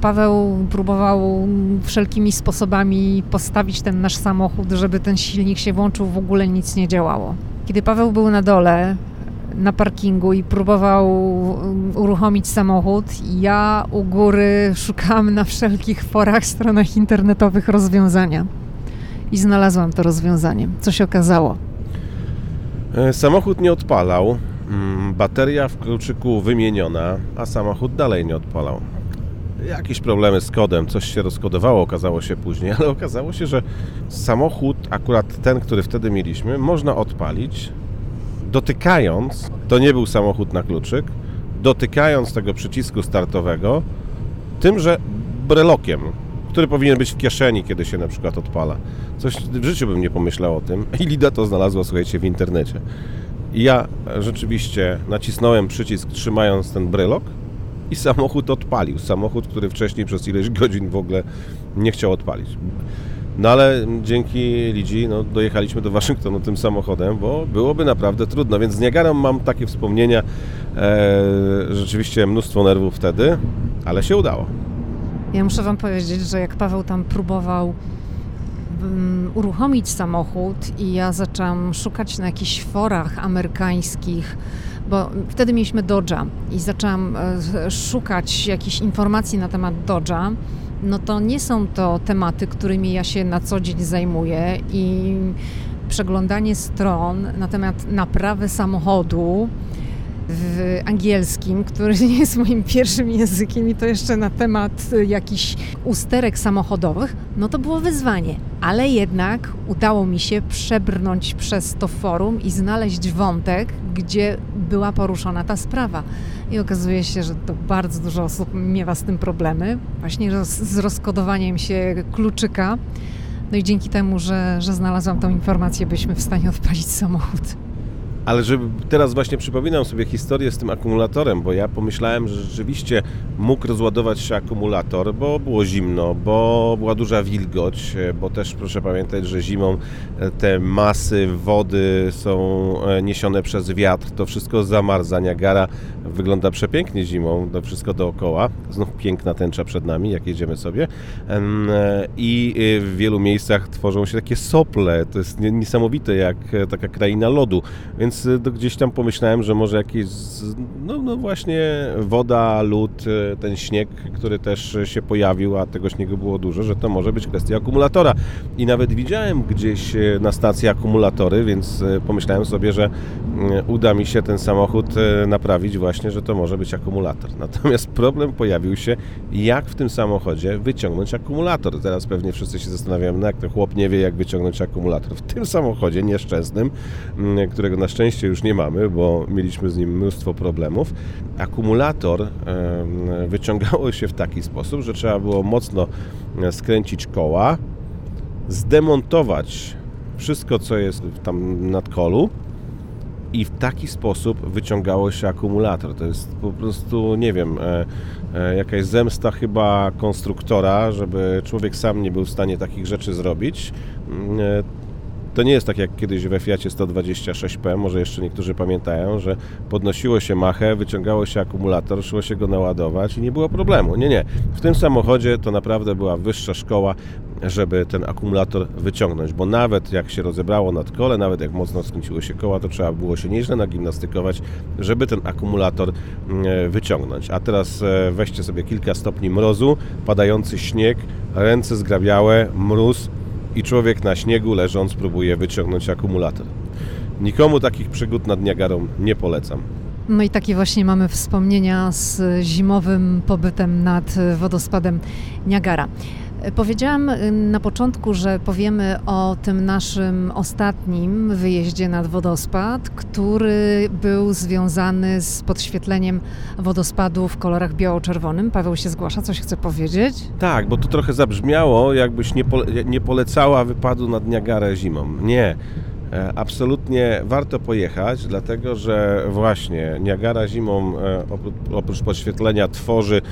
Paweł próbował wszelkimi sposobami postawić ten nasz samochód, żeby ten silnik się włączył, w ogóle nic nie działało. Kiedy Paweł był na dole, na parkingu i próbował uruchomić samochód, ja u góry szukałam na wszelkich forach, stronach internetowych rozwiązania. I znalazłam to rozwiązanie. Co się okazało? Samochód nie odpalał. Bateria w kluczyku wymieniona, a samochód dalej nie odpalał. Jakieś problemy z kodem, coś się rozkodowało, okazało się później, ale okazało się, że samochód, akurat ten, który wtedy mieliśmy, można odpalić, dotykając, to nie był samochód na kluczyk, dotykając tego przycisku startowego, tymże brelokiem, który powinien być w kieszeni, kiedy się na przykład odpala. Coś w życiu bym nie pomyślał o tym i Lida to znalazła, słuchajcie, w internecie. Ja rzeczywiście nacisnąłem przycisk, trzymając ten brelok i samochód odpalił. Samochód, który wcześniej przez ileś godzin w ogóle nie chciał odpalić. No ale dzięki Lidzi dojechaliśmy do Waszyngtonu tym samochodem, bo byłoby naprawdę trudno. Więc z Niagarą mam takie wspomnienia, rzeczywiście mnóstwo nerwów wtedy, ale się udało. Ja muszę Wam powiedzieć, że jak Paweł tam próbował uruchomić samochód i ja zaczęłam szukać na jakichś forach amerykańskich, bo wtedy mieliśmy Dodge'a i zaczęłam szukać jakichś informacji na temat Dodge'a. No to nie są to tematy, którymi ja się na co dzień zajmuję i przeglądanie stron na temat naprawy samochodu w angielskim, który nie jest moim pierwszym językiem i to jeszcze na temat jakichś usterek samochodowych, no to było wyzwanie. Ale jednak udało mi się przebrnąć przez to forum i znaleźć wątek, gdzie była poruszona ta sprawa. I okazuje się, że to bardzo dużo osób miewa z tym problemy, właśnie z rozkodowaniem się kluczyka. No i dzięki temu, że znalazłam tą informację, byliśmy w stanie odpalić samochód. Ale że teraz właśnie przypominam sobie historię z tym akumulatorem, bo ja pomyślałem, że rzeczywiście mógł rozładować się akumulator, bo było zimno, bo była duża wilgoć, bo też proszę pamiętać, że zimą te masy wody są niesione przez wiatr, to wszystko zamarza. Niagara wygląda przepięknie zimą, to wszystko dookoła, znów piękna tęcza przed nami, jak jedziemy sobie, i w wielu miejscach tworzą się takie sople, to jest niesamowite, jak taka kraina lodu, więc gdzieś tam pomyślałem, że może jakieś, no właśnie woda, lód, ten śnieg, który też się pojawił, a tego śniegu było dużo, że to może być kwestia akumulatora. I nawet widziałem gdzieś na stacji akumulatory, więc pomyślałem sobie, że uda mi się ten samochód naprawić właśnie, że to może być akumulator. Natomiast problem pojawił się, jak w tym samochodzie wyciągnąć akumulator. Teraz pewnie wszyscy się zastanawiają, jak ten chłop nie wie, jak wyciągnąć akumulator. W tym samochodzie nieszczęsnym, którego na szczęście już nie mamy, bo mieliśmy z nim mnóstwo problemów. Akumulator wyciągało się w taki sposób, że trzeba było mocno skręcić koła, zdemontować wszystko, co jest tam nad kolu i w taki sposób wyciągało się akumulator. To jest po prostu, nie wiem, jakaś zemsta chyba konstruktora, żeby człowiek sam nie był w stanie takich rzeczy zrobić. To nie jest tak jak kiedyś we Fiacie 126P, może jeszcze niektórzy pamiętają, że podnosiło się machę, wyciągało się akumulator, szło się go naładować i nie było problemu. Nie. W tym samochodzie to naprawdę była wyższa szkoła, żeby ten akumulator wyciągnąć, bo nawet jak się rozebrało nad kole, nawet jak mocno skręciło się koła, to trzeba było się nieźle nagimnastykować, żeby ten akumulator wyciągnąć. A teraz weźcie sobie kilka stopni mrozu, padający śnieg, ręce zgrabiałe, mróz, i człowiek na śniegu leżąc próbuje wyciągnąć akumulator. Nikomu takich przygód nad Niagarą nie polecam. No i takie właśnie mamy wspomnienia z zimowym pobytem nad wodospadem Niagara. Powiedziałam na początku, że powiemy o tym naszym ostatnim wyjeździe nad wodospad, który był związany z podświetleniem wodospadu w kolorach biało-czerwonym. Paweł się zgłasza, coś chce powiedzieć? Tak, bo to trochę zabrzmiało, jakbyś nie polecała wypadu nad Niagarę zimą. Nie. Absolutnie warto pojechać, dlatego że właśnie Niagara zimą oprócz podświetlenia tworzy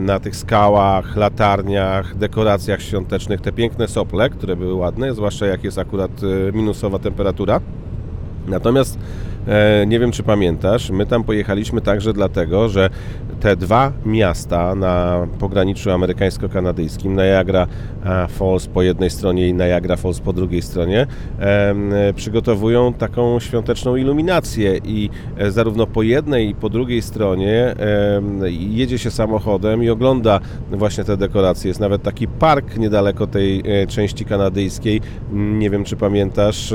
na tych skałach, latarniach, dekoracjach świątecznych te piękne sople, które były ładne, zwłaszcza jak jest akurat minusowa temperatura. Natomiast nie wiem, czy pamiętasz, my tam pojechaliśmy także dlatego, że te dwa miasta na pograniczu amerykańsko-kanadyjskim, Niagara Falls po jednej stronie i Niagara Falls po drugiej stronie, przygotowują taką świąteczną iluminację i zarówno po jednej i po drugiej stronie jedzie się samochodem i ogląda właśnie te dekoracje. Jest nawet taki park niedaleko tej części kanadyjskiej, nie wiem, czy pamiętasz,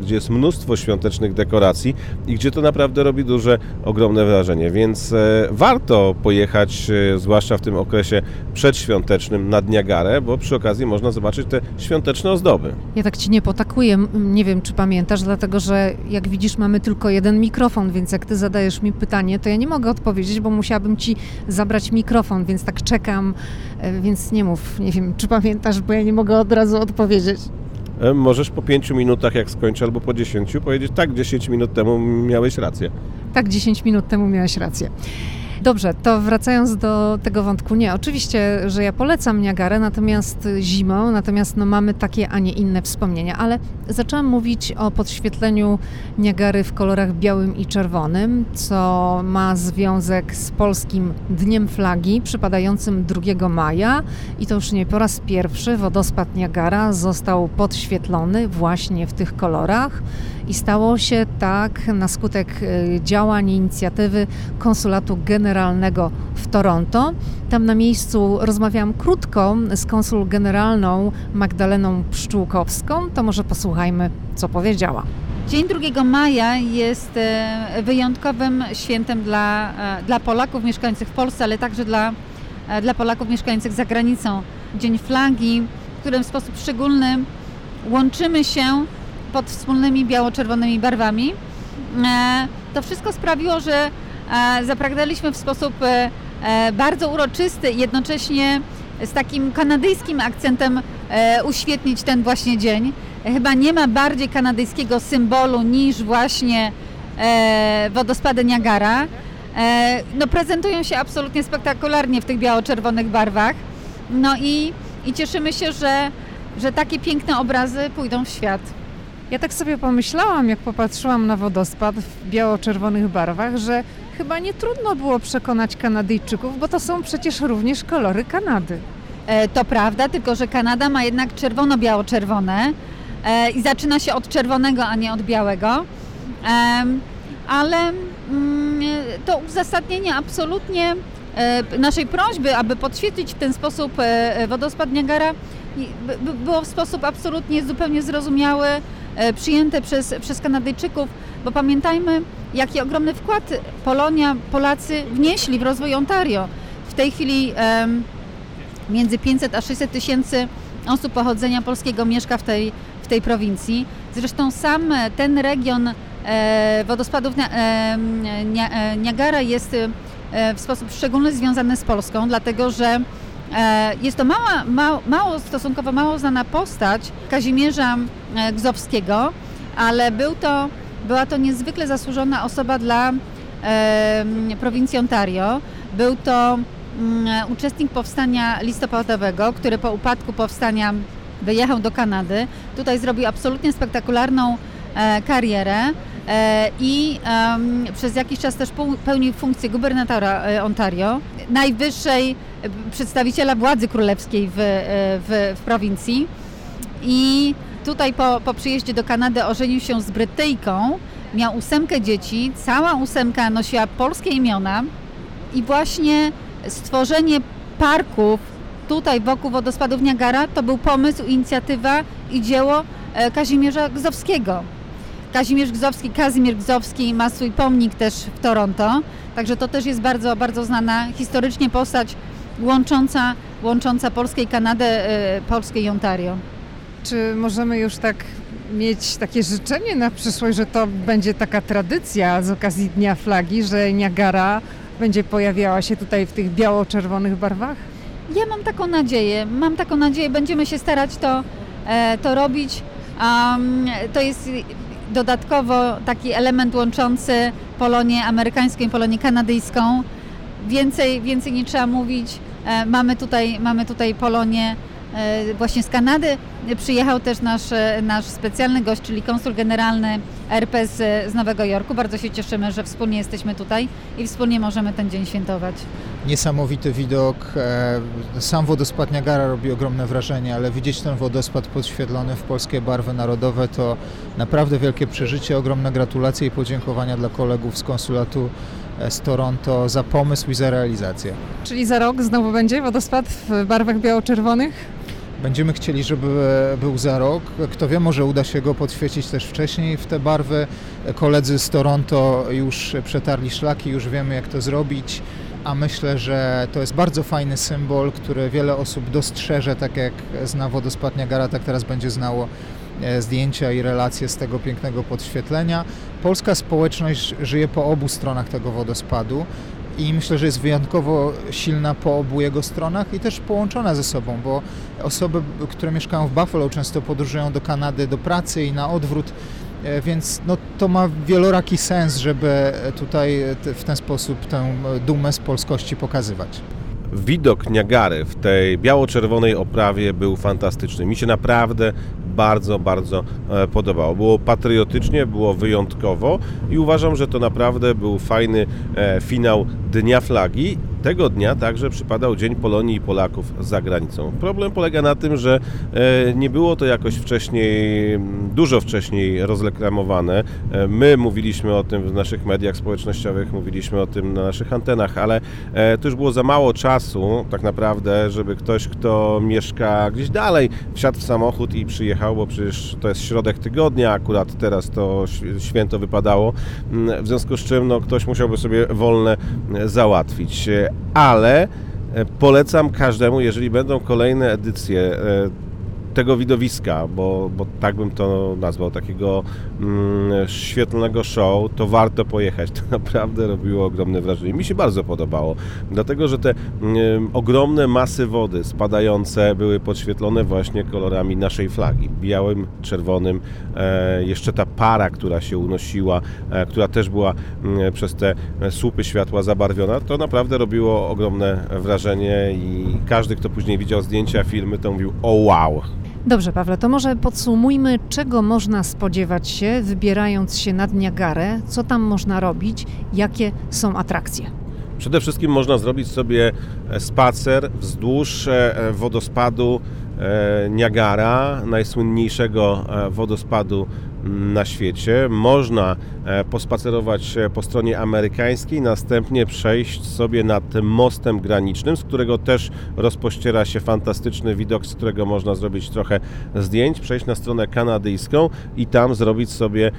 gdzie jest mnóstwo świątecznych dekoracji i gdzie to naprawdę robi duże, ogromne wrażenie, więc warto pojechać, zwłaszcza w tym okresie przedświątecznym nad Niagarę, bo przy okazji można zobaczyć te świąteczne ozdoby. Ja tak Ci nie potakuję, nie wiem, czy pamiętasz, dlatego, że jak widzisz, mamy tylko jeden mikrofon, więc jak Ty zadajesz mi pytanie, to ja nie mogę odpowiedzieć, bo musiałabym Ci zabrać mikrofon, więc tak czekam, więc nie mów, nie wiem, czy pamiętasz, bo ja nie mogę od razu odpowiedzieć. Możesz po 5 minutach, jak skończę, albo po 10, powiedzieć: tak, 10 minut temu miałeś rację. Tak, 10 minut temu miałeś rację. Dobrze, to wracając do tego wątku, nie, oczywiście, że ja polecam Niagarę, natomiast zimą, natomiast mamy takie, a nie inne wspomnienia, ale zaczęłam mówić o podświetleniu Niagary w kolorach białym i czerwonym, co ma związek z polskim Dniem Flagi przypadającym 2 maja i to już nie po raz pierwszy wodospad Niagara został podświetlony właśnie w tych kolorach i stało się tak na skutek działań i inicjatywy Konsulatu Generalnego w Toronto. Tam na miejscu rozmawiałam krótko z konsul generalną Magdaleną Pszczółkowską, to może posłuchajmy, co powiedziała. Dzień 2 maja jest wyjątkowym świętem dla Polaków mieszkających w Polsce, ale także dla Polaków mieszkających za granicą. Dzień Flagi, w którym w sposób szczególny łączymy się pod wspólnymi biało-czerwonymi barwami. To wszystko sprawiło, że zapragnęliśmy w sposób bardzo uroczysty, jednocześnie z takim kanadyjskim akcentem uświetnić ten właśnie dzień. Chyba nie ma bardziej kanadyjskiego symbolu niż właśnie wodospady Niagara. No, prezentują się absolutnie spektakularnie w tych biało-czerwonych barwach. No i cieszymy się, że takie piękne obrazy pójdą w świat. Ja tak sobie pomyślałam, jak popatrzyłam na wodospad w biało-czerwonych barwach, że chyba nie trudno było przekonać Kanadyjczyków, bo to są przecież również kolory Kanady. To prawda, tylko że Kanada ma jednak czerwono-biało-czerwone i zaczyna się od czerwonego, a nie od białego. Ale to uzasadnienie absolutnie naszej prośby, aby podświetlić w ten sposób wodospad Niagara, było w sposób absolutnie zupełnie zrozumiały, przyjęte przez Kanadyjczyków, bo pamiętajmy, jaki ogromny wkład Polacy wnieśli w rozwój Ontario. W tej chwili między 500 a 600 tysięcy osób pochodzenia polskiego mieszka w tej prowincji. Zresztą sam ten region wodospadów Niagara jest w sposób szczególny związany z Polską, dlatego że jest to stosunkowo mało znana postać Kazimierza Gzowskiego, ale była to niezwykle zasłużona osoba dla prowincji Ontario. Był to uczestnik powstania listopadowego, który po upadku powstania wyjechał do Kanady. Tutaj zrobił absolutnie spektakularną karierę i przez jakiś czas też pełnił funkcję gubernatora Ontario, najwyższej przedstawiciela władzy królewskiej w prowincji. I tutaj po przyjeździe do Kanady ożenił się z Brytyjką, miał 8 dzieci, cała 8 nosiła polskie imiona i właśnie stworzenie parków tutaj wokół wodospadów Niagara to był pomysł, inicjatywa i dzieło Kazimierza Gzowskiego. Kazimierz Gzowski ma swój pomnik też w Toronto, także to też jest bardzo, bardzo znana historycznie postać łącząca Polskę i Kanadę, Polskę i Ontario. Czy możemy już tak mieć takie życzenie na przyszłość, że to będzie taka tradycja z okazji Dnia Flagi, że Niagara będzie pojawiała się tutaj w tych biało-czerwonych barwach? Ja mam taką nadzieję, będziemy się starać to robić. To jest dodatkowo taki element łączący Polonię amerykańską i Polonię kanadyjską. Więcej nie trzeba mówić. Mamy tutaj Polonię właśnie z Kanady. Przyjechał też nasz specjalny gość, czyli konsul generalny RP z Nowego Jorku. Bardzo się cieszymy, że wspólnie jesteśmy tutaj i wspólnie możemy ten dzień świętować. Niesamowity widok. Sam wodospad Niagara robi ogromne wrażenie, ale widzieć ten wodospad podświetlony w polskie barwy narodowe to naprawdę wielkie przeżycie. Ogromne gratulacje i podziękowania dla kolegów z konsulatu z Toronto za pomysł i za realizację. Czyli za rok znowu będzie wodospad w barwach biało-czerwonych? Będziemy chcieli, żeby był za rok. Kto wie, może uda się go podświecić też wcześniej w te barwy. Koledzy z Toronto już przetarli szlaki, już wiemy, jak to zrobić, a myślę, że to jest bardzo fajny symbol, który wiele osób dostrzeże, tak jak zna wodospad Niagara, tak teraz będzie znało zdjęcia i relacje z tego pięknego podświetlenia. Polska społeczność żyje po obu stronach tego wodospadu i myślę, że jest wyjątkowo silna po obu jego stronach i też połączona ze sobą, bo osoby, które mieszkają w Buffalo, często podróżują do Kanady do pracy i na odwrót Więc no, to ma wieloraki sens, żeby tutaj w ten sposób tę dumę z polskości pokazywać. Widok Niagary w tej biało-czerwonej oprawie był fantastyczny. Mi się naprawdę bardzo, bardzo podobało. Było patriotycznie, było wyjątkowo i uważam, że to naprawdę był fajny finał Dnia Flagi. Tego dnia także przypadał Dzień Polonii i Polaków za granicą. Problem polega na tym, że nie było to jakoś wcześniej, dużo wcześniej rozreklamowane. My mówiliśmy o tym w naszych mediach społecznościowych, mówiliśmy o tym na naszych antenach, ale to już było za mało czasu tak naprawdę, żeby ktoś, kto mieszka gdzieś dalej, wsiadł w samochód i przyjechał, bo przecież to jest środek tygodnia, akurat teraz to święto wypadało, w związku z czym no, ktoś musiałby sobie wolne załatwić. Ale polecam każdemu, jeżeli będą kolejne edycje tego widowiska, bo tak bym to nazwał, takiego świetlnego show, to warto pojechać. To naprawdę robiło ogromne wrażenie. Mi się bardzo podobało, dlatego że te ogromne masy wody spadające były podświetlone właśnie kolorami naszej flagi. Białym, czerwonym, jeszcze ta para, która się unosiła, która też była przez te słupy światła zabarwiona, to naprawdę robiło ogromne wrażenie i każdy, kto później widział zdjęcia, filmy, to mówił: o wow! Dobrze, Pawle, to może podsumujmy, czego można spodziewać się, wybierając się nad Niagarę, co tam można robić, jakie są atrakcje. Przede wszystkim można zrobić sobie spacer wzdłuż wodospadu Niagara, najsłynniejszego wodospadu na świecie. Można pospacerować po stronie amerykańskiej, następnie przejść sobie nad mostem granicznym, z którego też rozpościera się fantastyczny widok, z którego można zrobić trochę zdjęć, przejść na stronę kanadyjską i tam zrobić sobie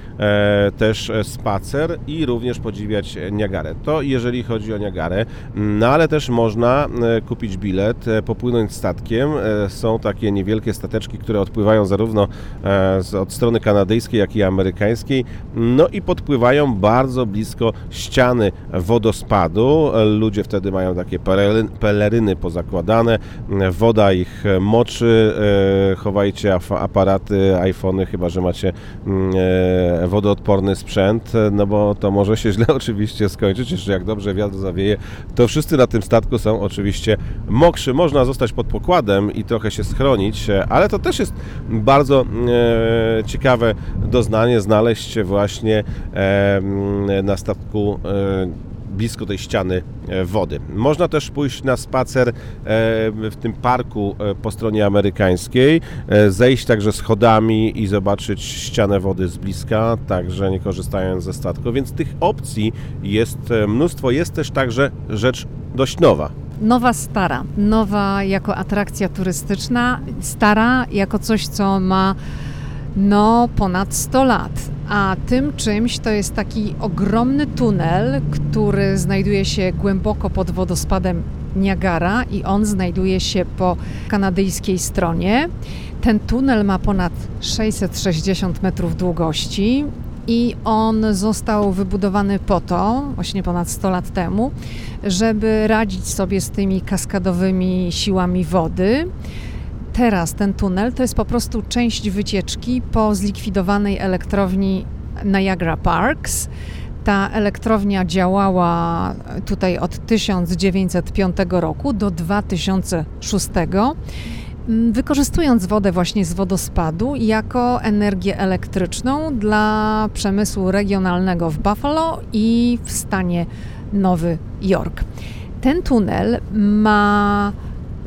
też spacer i również podziwiać Niagarę. To jeżeli chodzi o Niagarę, no ale też można kupić bilet, popłynąć statkiem. Są takie niewielkie stateczki, które odpływają zarówno od strony kanadyjskiej, jak i amerykańskiej, no i podpływają bardzo blisko ściany wodospadu. Ludzie wtedy mają takie peleryny pozakładane, woda ich moczy, chowajcie aparaty, iPhony, chyba że macie wodoodporny sprzęt, no bo to może się źle oczywiście skończyć, jeszcze jak dobrze wiatr zawieje, to wszyscy na tym statku są oczywiście mokrzy. Można zostać pod pokładem i trochę się schronić, ale to też jest bardzo ciekawe doznanie, znaleźć się właśnie na statku blisko tej ściany wody. Można też pójść na spacer w tym parku po stronie amerykańskiej, zejść także schodami i zobaczyć ścianę wody z bliska, także nie korzystając ze statku, więc tych opcji jest mnóstwo. Jest też także rzecz dość nowa. Nowa stara, nowa jako atrakcja turystyczna, stara jako coś, co ma ponad 100 lat, a tym czymś to jest taki ogromny tunel, który znajduje się głęboko pod wodospadem Niagara i on znajduje się po kanadyjskiej stronie. Ten tunel ma ponad 660 metrów długości i on został wybudowany po to, właśnie ponad 100 lat temu, żeby radzić sobie z tymi kaskadowymi siłami wody. Teraz ten tunel to jest po prostu część wycieczki po zlikwidowanej elektrowni Niagara Parks. Ta elektrownia działała tutaj od 1905 roku do 2006, wykorzystując wodę właśnie z wodospadu jako energię elektryczną dla przemysłu regionalnego w Buffalo i w stanie Nowy Jork. Ten tunel ma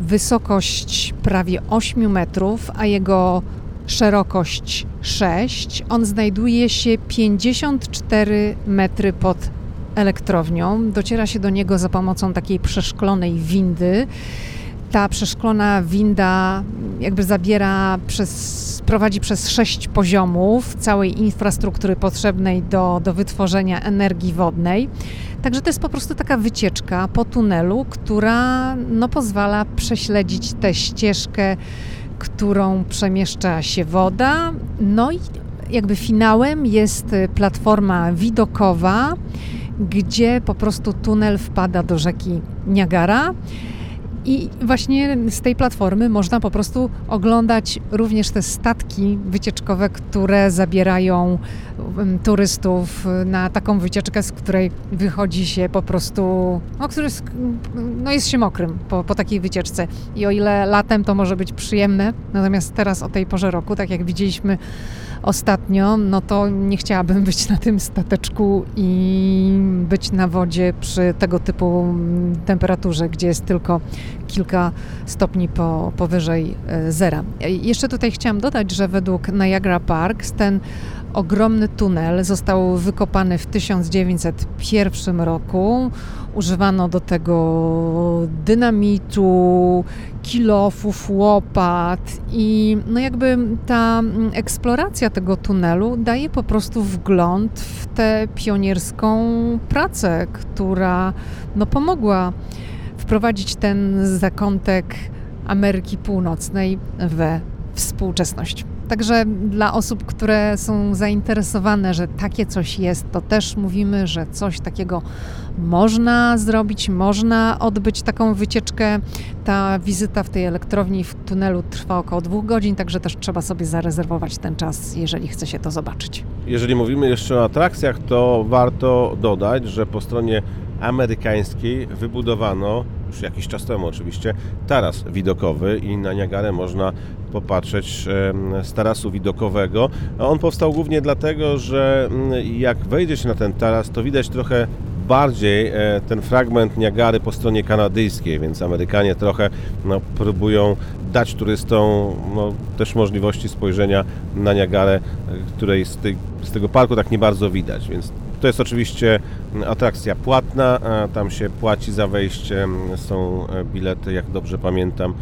wysokość prawie 8 metrów, a jego szerokość 6. On znajduje się 54 metry pod elektrownią. Dociera się do niego za pomocą takiej przeszklonej windy. Ta przeszklona winda jakby prowadzi przez 6 poziomów całej infrastruktury potrzebnej do wytworzenia energii wodnej. Także to jest po prostu taka wycieczka po tunelu, która pozwala prześledzić tę ścieżkę, którą przemieszcza się woda. No i jakby finałem jest platforma widokowa, gdzie po prostu tunel wpada do rzeki Niagara. I właśnie z tej platformy można po prostu oglądać również te statki wycieczkowe, które zabierają turystów na taką wycieczkę, z której wychodzi się po prostu, jest się mokrym po takiej wycieczce. I o ile latem to może być przyjemne, natomiast teraz o tej porze roku, tak jak widzieliśmy ostatnio, no to nie chciałabym być na tym stateczku i być na wodzie przy tego typu temperaturze, gdzie jest tylko kilka stopni powyżej zera. Jeszcze tutaj chciałam dodać, że według Niagara Parks ten ogromny tunel został wykopany w 1901 roku. Używano do tego dynamitu, kilofów, łopat i ta eksploracja tego tunelu daje po prostu wgląd w tę pionierską pracę, która pomogła wprowadzić ten zakątek Ameryki Północnej we współczesność. Także dla osób, które są zainteresowane, że takie coś jest, to też mówimy, że coś takiego można zrobić, można odbyć taką wycieczkę. Ta wizyta w tej elektrowni w tunelu trwa około 2 godzin, także też trzeba sobie zarezerwować ten czas, jeżeli chce się to zobaczyć. Jeżeli mówimy jeszcze o atrakcjach, to warto dodać, że po stronie amerykańskiej wybudowano już jakiś czas temu oczywiście taras widokowy i na Niagarę można popatrzeć z tarasu widokowego. On powstał głównie dlatego, że jak wejdzie się na ten taras, to widać trochę bardziej ten fragment Niagary po stronie kanadyjskiej, więc Amerykanie trochę próbują dać turystom też możliwości spojrzenia na Niagarę, której z tego parku tak nie bardzo widać, więc to jest oczywiście atrakcja płatna, tam się płaci za wejście, są bilety, jak dobrze pamiętam,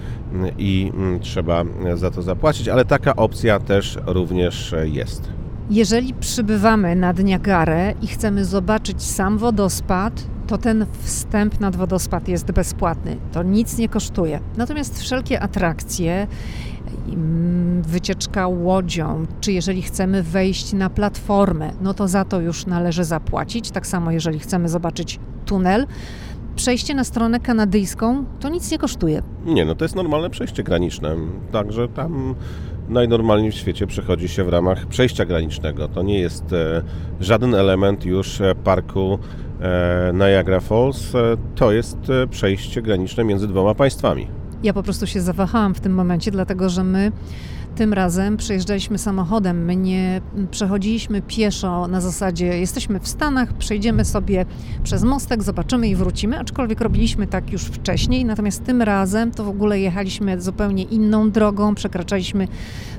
i trzeba za to zapłacić, ale taka opcja też również jest. Jeżeli przybywamy nad Niagarę i chcemy zobaczyć sam wodospad, to ten wstęp nad wodospad jest bezpłatny, to nic nie kosztuje. Natomiast wszelkie atrakcje, wycieczka łodzią, czy jeżeli chcemy wejść na platformę, no to za to już należy zapłacić. Tak samo jeżeli chcemy zobaczyć tunel. Przejście na stronę kanadyjską to nic nie kosztuje. Nie, to jest normalne przejście graniczne, także tam najnormalniej w świecie przechodzi się w ramach przejścia granicznego. To nie jest żaden element już parku Niagara Falls, to jest przejście graniczne między dwoma państwami. Ja po prostu się zawahałam w tym momencie, dlatego że my tym razem przejeżdżaliśmy samochodem, my nie przechodziliśmy pieszo na zasadzie jesteśmy w Stanach, przejdziemy sobie przez mostek, zobaczymy i wrócimy, aczkolwiek robiliśmy tak już wcześniej, natomiast tym razem to w ogóle jechaliśmy zupełnie inną drogą, przekraczaliśmy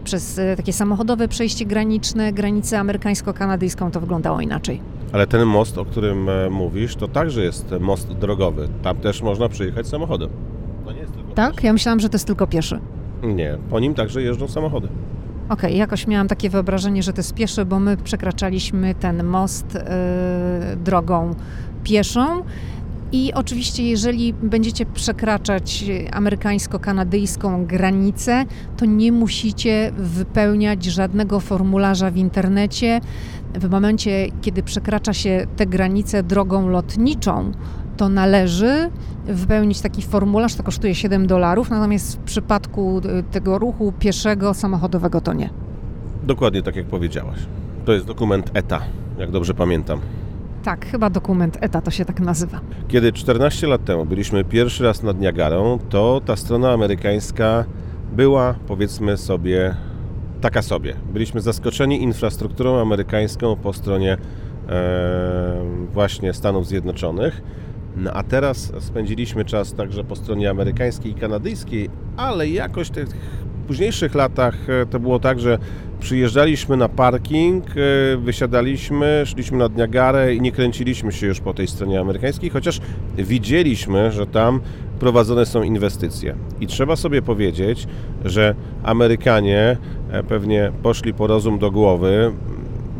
przez takie samochodowe przejście graniczne, granicę amerykańsko-kanadyjską, to wyglądało inaczej. Ale ten most, o którym mówisz, to także jest most drogowy, tam też można przejechać samochodem. To nie jest tylko tak? Pieszy. Ja myślałam, że to jest tylko pieszy. Nie, po nim także jeżdżą samochody. Okej, jakoś miałam takie wyobrażenie, że to jest pieszy, bo my przekraczaliśmy ten most drogą pieszą. I oczywiście, jeżeli będziecie przekraczać amerykańsko-kanadyjską granicę, to nie musicie wypełniać żadnego formularza w internecie. W momencie, kiedy przekracza się tę granicę drogą lotniczą, to należy wypełnić taki formularz, to kosztuje $7, natomiast w przypadku tego ruchu pieszego, samochodowego to nie. Dokładnie tak jak powiedziałaś. To jest dokument ETA, jak dobrze pamiętam. Tak, chyba dokument ETA to się tak nazywa. Kiedy 14 lat temu byliśmy pierwszy raz nad Niagarą, to ta strona amerykańska była, powiedzmy sobie, taka sobie. Byliśmy zaskoczeni infrastrukturą amerykańską po stronie właśnie Stanów Zjednoczonych. A teraz spędziliśmy czas także po stronie amerykańskiej i kanadyjskiej, ale jakoś w tych późniejszych latach to było tak, że przyjeżdżaliśmy na parking, wysiadaliśmy, szliśmy nad Niagarę i nie kręciliśmy się już po tej stronie amerykańskiej, chociaż widzieliśmy, że tam prowadzone są inwestycje. I trzeba sobie powiedzieć, że Amerykanie pewnie poszli po rozum do głowy,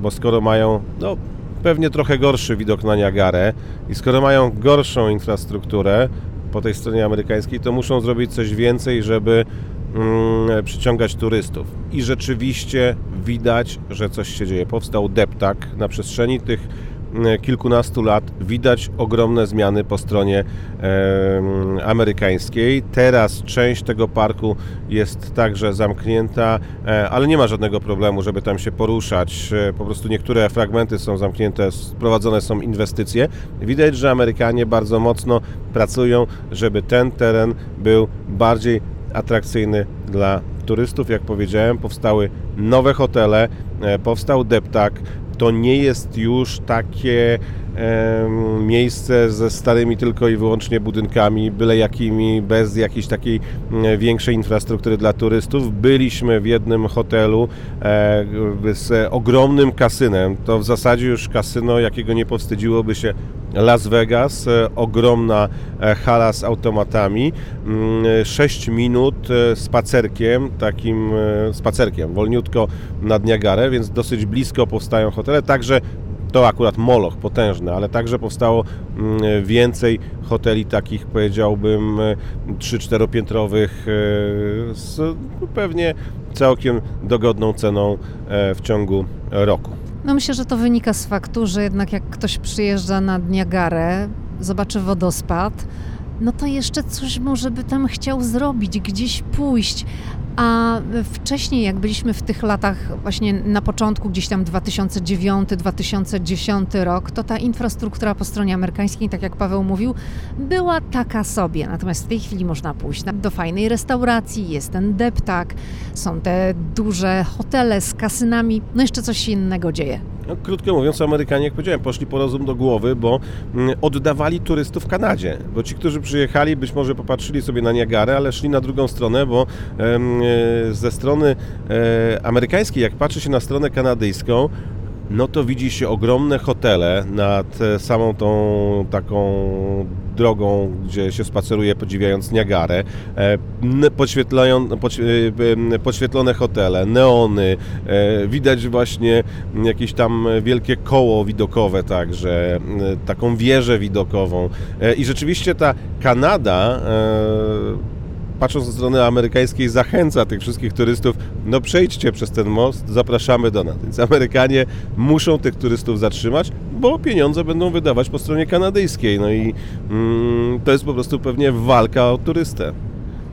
bo skoro mają pewnie trochę gorszy widok na Niagarę i skoro mają gorszą infrastrukturę po tej stronie amerykańskiej, to muszą zrobić coś więcej, żeby przyciągać turystów. I rzeczywiście widać, że coś się dzieje. Powstał deptak na przestrzeni tych kilkunastu lat widać ogromne zmiany po stronie amerykańskiej. Teraz część tego parku jest także zamknięta, ale nie ma żadnego problemu, żeby tam się poruszać. Po prostu niektóre fragmenty są zamknięte, prowadzone są inwestycje. Widać, że Amerykanie bardzo mocno pracują, żeby ten teren był bardziej atrakcyjny dla turystów. Jak powiedziałem, powstały nowe hotele, powstał deptak. To nie jest już takie miejsce ze starymi tylko i wyłącznie budynkami, byle jakimi, bez jakiejś takiej większej infrastruktury dla turystów. Byliśmy w jednym hotelu z ogromnym kasynem. To w zasadzie już kasyno, jakiego nie powstydziłoby się Las Vegas. Ogromna hala z automatami. 6 minut spacerkiem, takim spacerkiem, wolniutko nad Niagarę, więc dosyć blisko powstają hotele. Także to akurat moloch potężny, ale także powstało więcej hoteli takich, powiedziałbym, 3-4 piętrowych z pewnie całkiem dogodną ceną w ciągu roku. No myślę, że to wynika z faktu, że jednak jak ktoś przyjeżdża na Niagarę, zobaczy wodospad, no to jeszcze coś może by tam chciał zrobić, gdzieś pójść. A wcześniej, jak byliśmy w tych latach, właśnie na początku, gdzieś tam 2009-2010 rok, to ta infrastruktura po stronie amerykańskiej, tak jak Paweł mówił, była taka sobie. Natomiast w tej chwili można pójść do fajnej restauracji, jest ten deptak, są te duże hotele z kasynami, no jeszcze coś się innego dzieje. No, krótko mówiąc, Amerykanie, jak powiedziałem, poszli po rozum do głowy, bo oddawali turystów w Kanadzie, bo ci, którzy przyjechali, być może popatrzyli sobie na Niagarę, ale szli na drugą stronę, bo ze strony amerykańskiej, jak patrzy się na stronę kanadyjską, no to widzi się ogromne hotele nad samą tą taką drogą, gdzie się spaceruje, podziwiając Niagarę, podświetlone hotele, neony, widać właśnie jakieś tam wielkie koło widokowe także, taką wieżę widokową i rzeczywiście ta Kanada, patrząc ze strony amerykańskiej, zachęca tych wszystkich turystów, no przejdźcie przez ten most, zapraszamy do nas. Więc Amerykanie muszą tych turystów zatrzymać, bo pieniądze będą wydawać po stronie kanadyjskiej. No i to jest po prostu pewnie walka o turystę.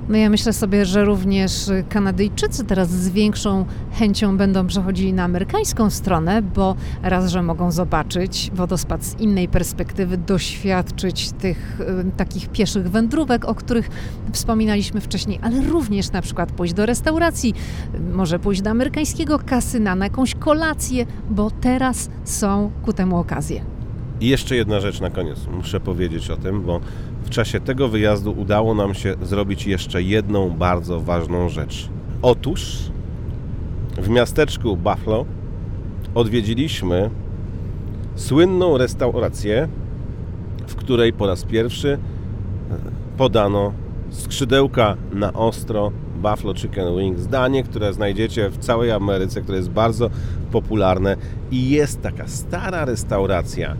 No ja myślę sobie, że również Kanadyjczycy teraz z większą chęcią będą przechodzili na amerykańską stronę, bo raz, że mogą zobaczyć wodospad z innej perspektywy, doświadczyć tych takich pieszych wędrówek, o których wspominaliśmy wcześniej, ale również na przykład pójść do restauracji, może pójść do amerykańskiego kasyna, na jakąś kolację, bo teraz są ku temu okazje. I jeszcze jedna rzecz na koniec, muszę powiedzieć o tym, bo w czasie tego wyjazdu udało nam się zrobić jeszcze jedną bardzo ważną rzecz. Otóż w miasteczku Buffalo odwiedziliśmy słynną restaurację, w której po raz pierwszy podano skrzydełka na ostro Buffalo Chicken Wings, danie, które znajdziecie w całej Ameryce, które jest bardzo popularne i jest taka stara restauracja,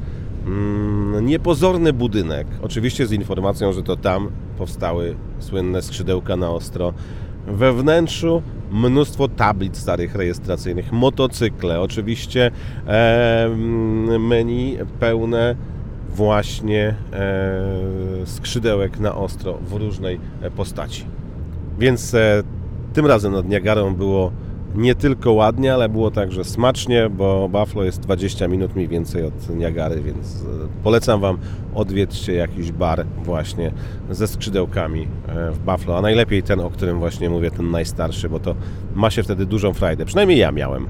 niepozorny budynek, oczywiście z informacją, że to tam powstały słynne skrzydełka na ostro. We wnętrzu mnóstwo tablic starych rejestracyjnych, motocykle, oczywiście menu pełne właśnie skrzydełek na ostro w różnej postaci. Więc tym razem nad Niagarą było nie tylko ładnie, ale było także smacznie, bo Buffalo jest 20 minut mniej więcej od Niagary, więc polecam Wam, odwiedźcie jakiś bar właśnie ze skrzydełkami w Buffalo, a najlepiej ten, o którym właśnie mówię, ten najstarszy, bo to ma się wtedy dużą frajdę, przynajmniej ja miałem.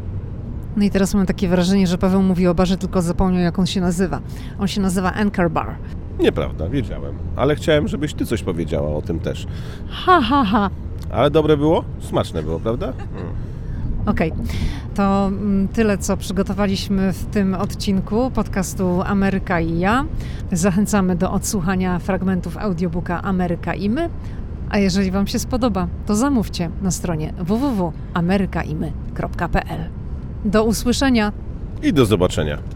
No i teraz mam takie wrażenie, że Paweł mówi o barze, tylko zapomniał, jak on się nazywa. On się nazywa Anchor Bar. Nieprawda, wiedziałem, ale chciałem, żebyś Ty coś powiedziała o tym też. Ha, ha, ha. Ale dobre było? Smaczne było, prawda? Okej, to tyle, co przygotowaliśmy w tym odcinku podcastu Ameryka i ja. Zachęcamy do odsłuchania fragmentów audiobooka Ameryka i my. A jeżeli Wam się spodoba, to zamówcie na stronie www.amerykaimy.pl. Do usłyszenia i do zobaczenia.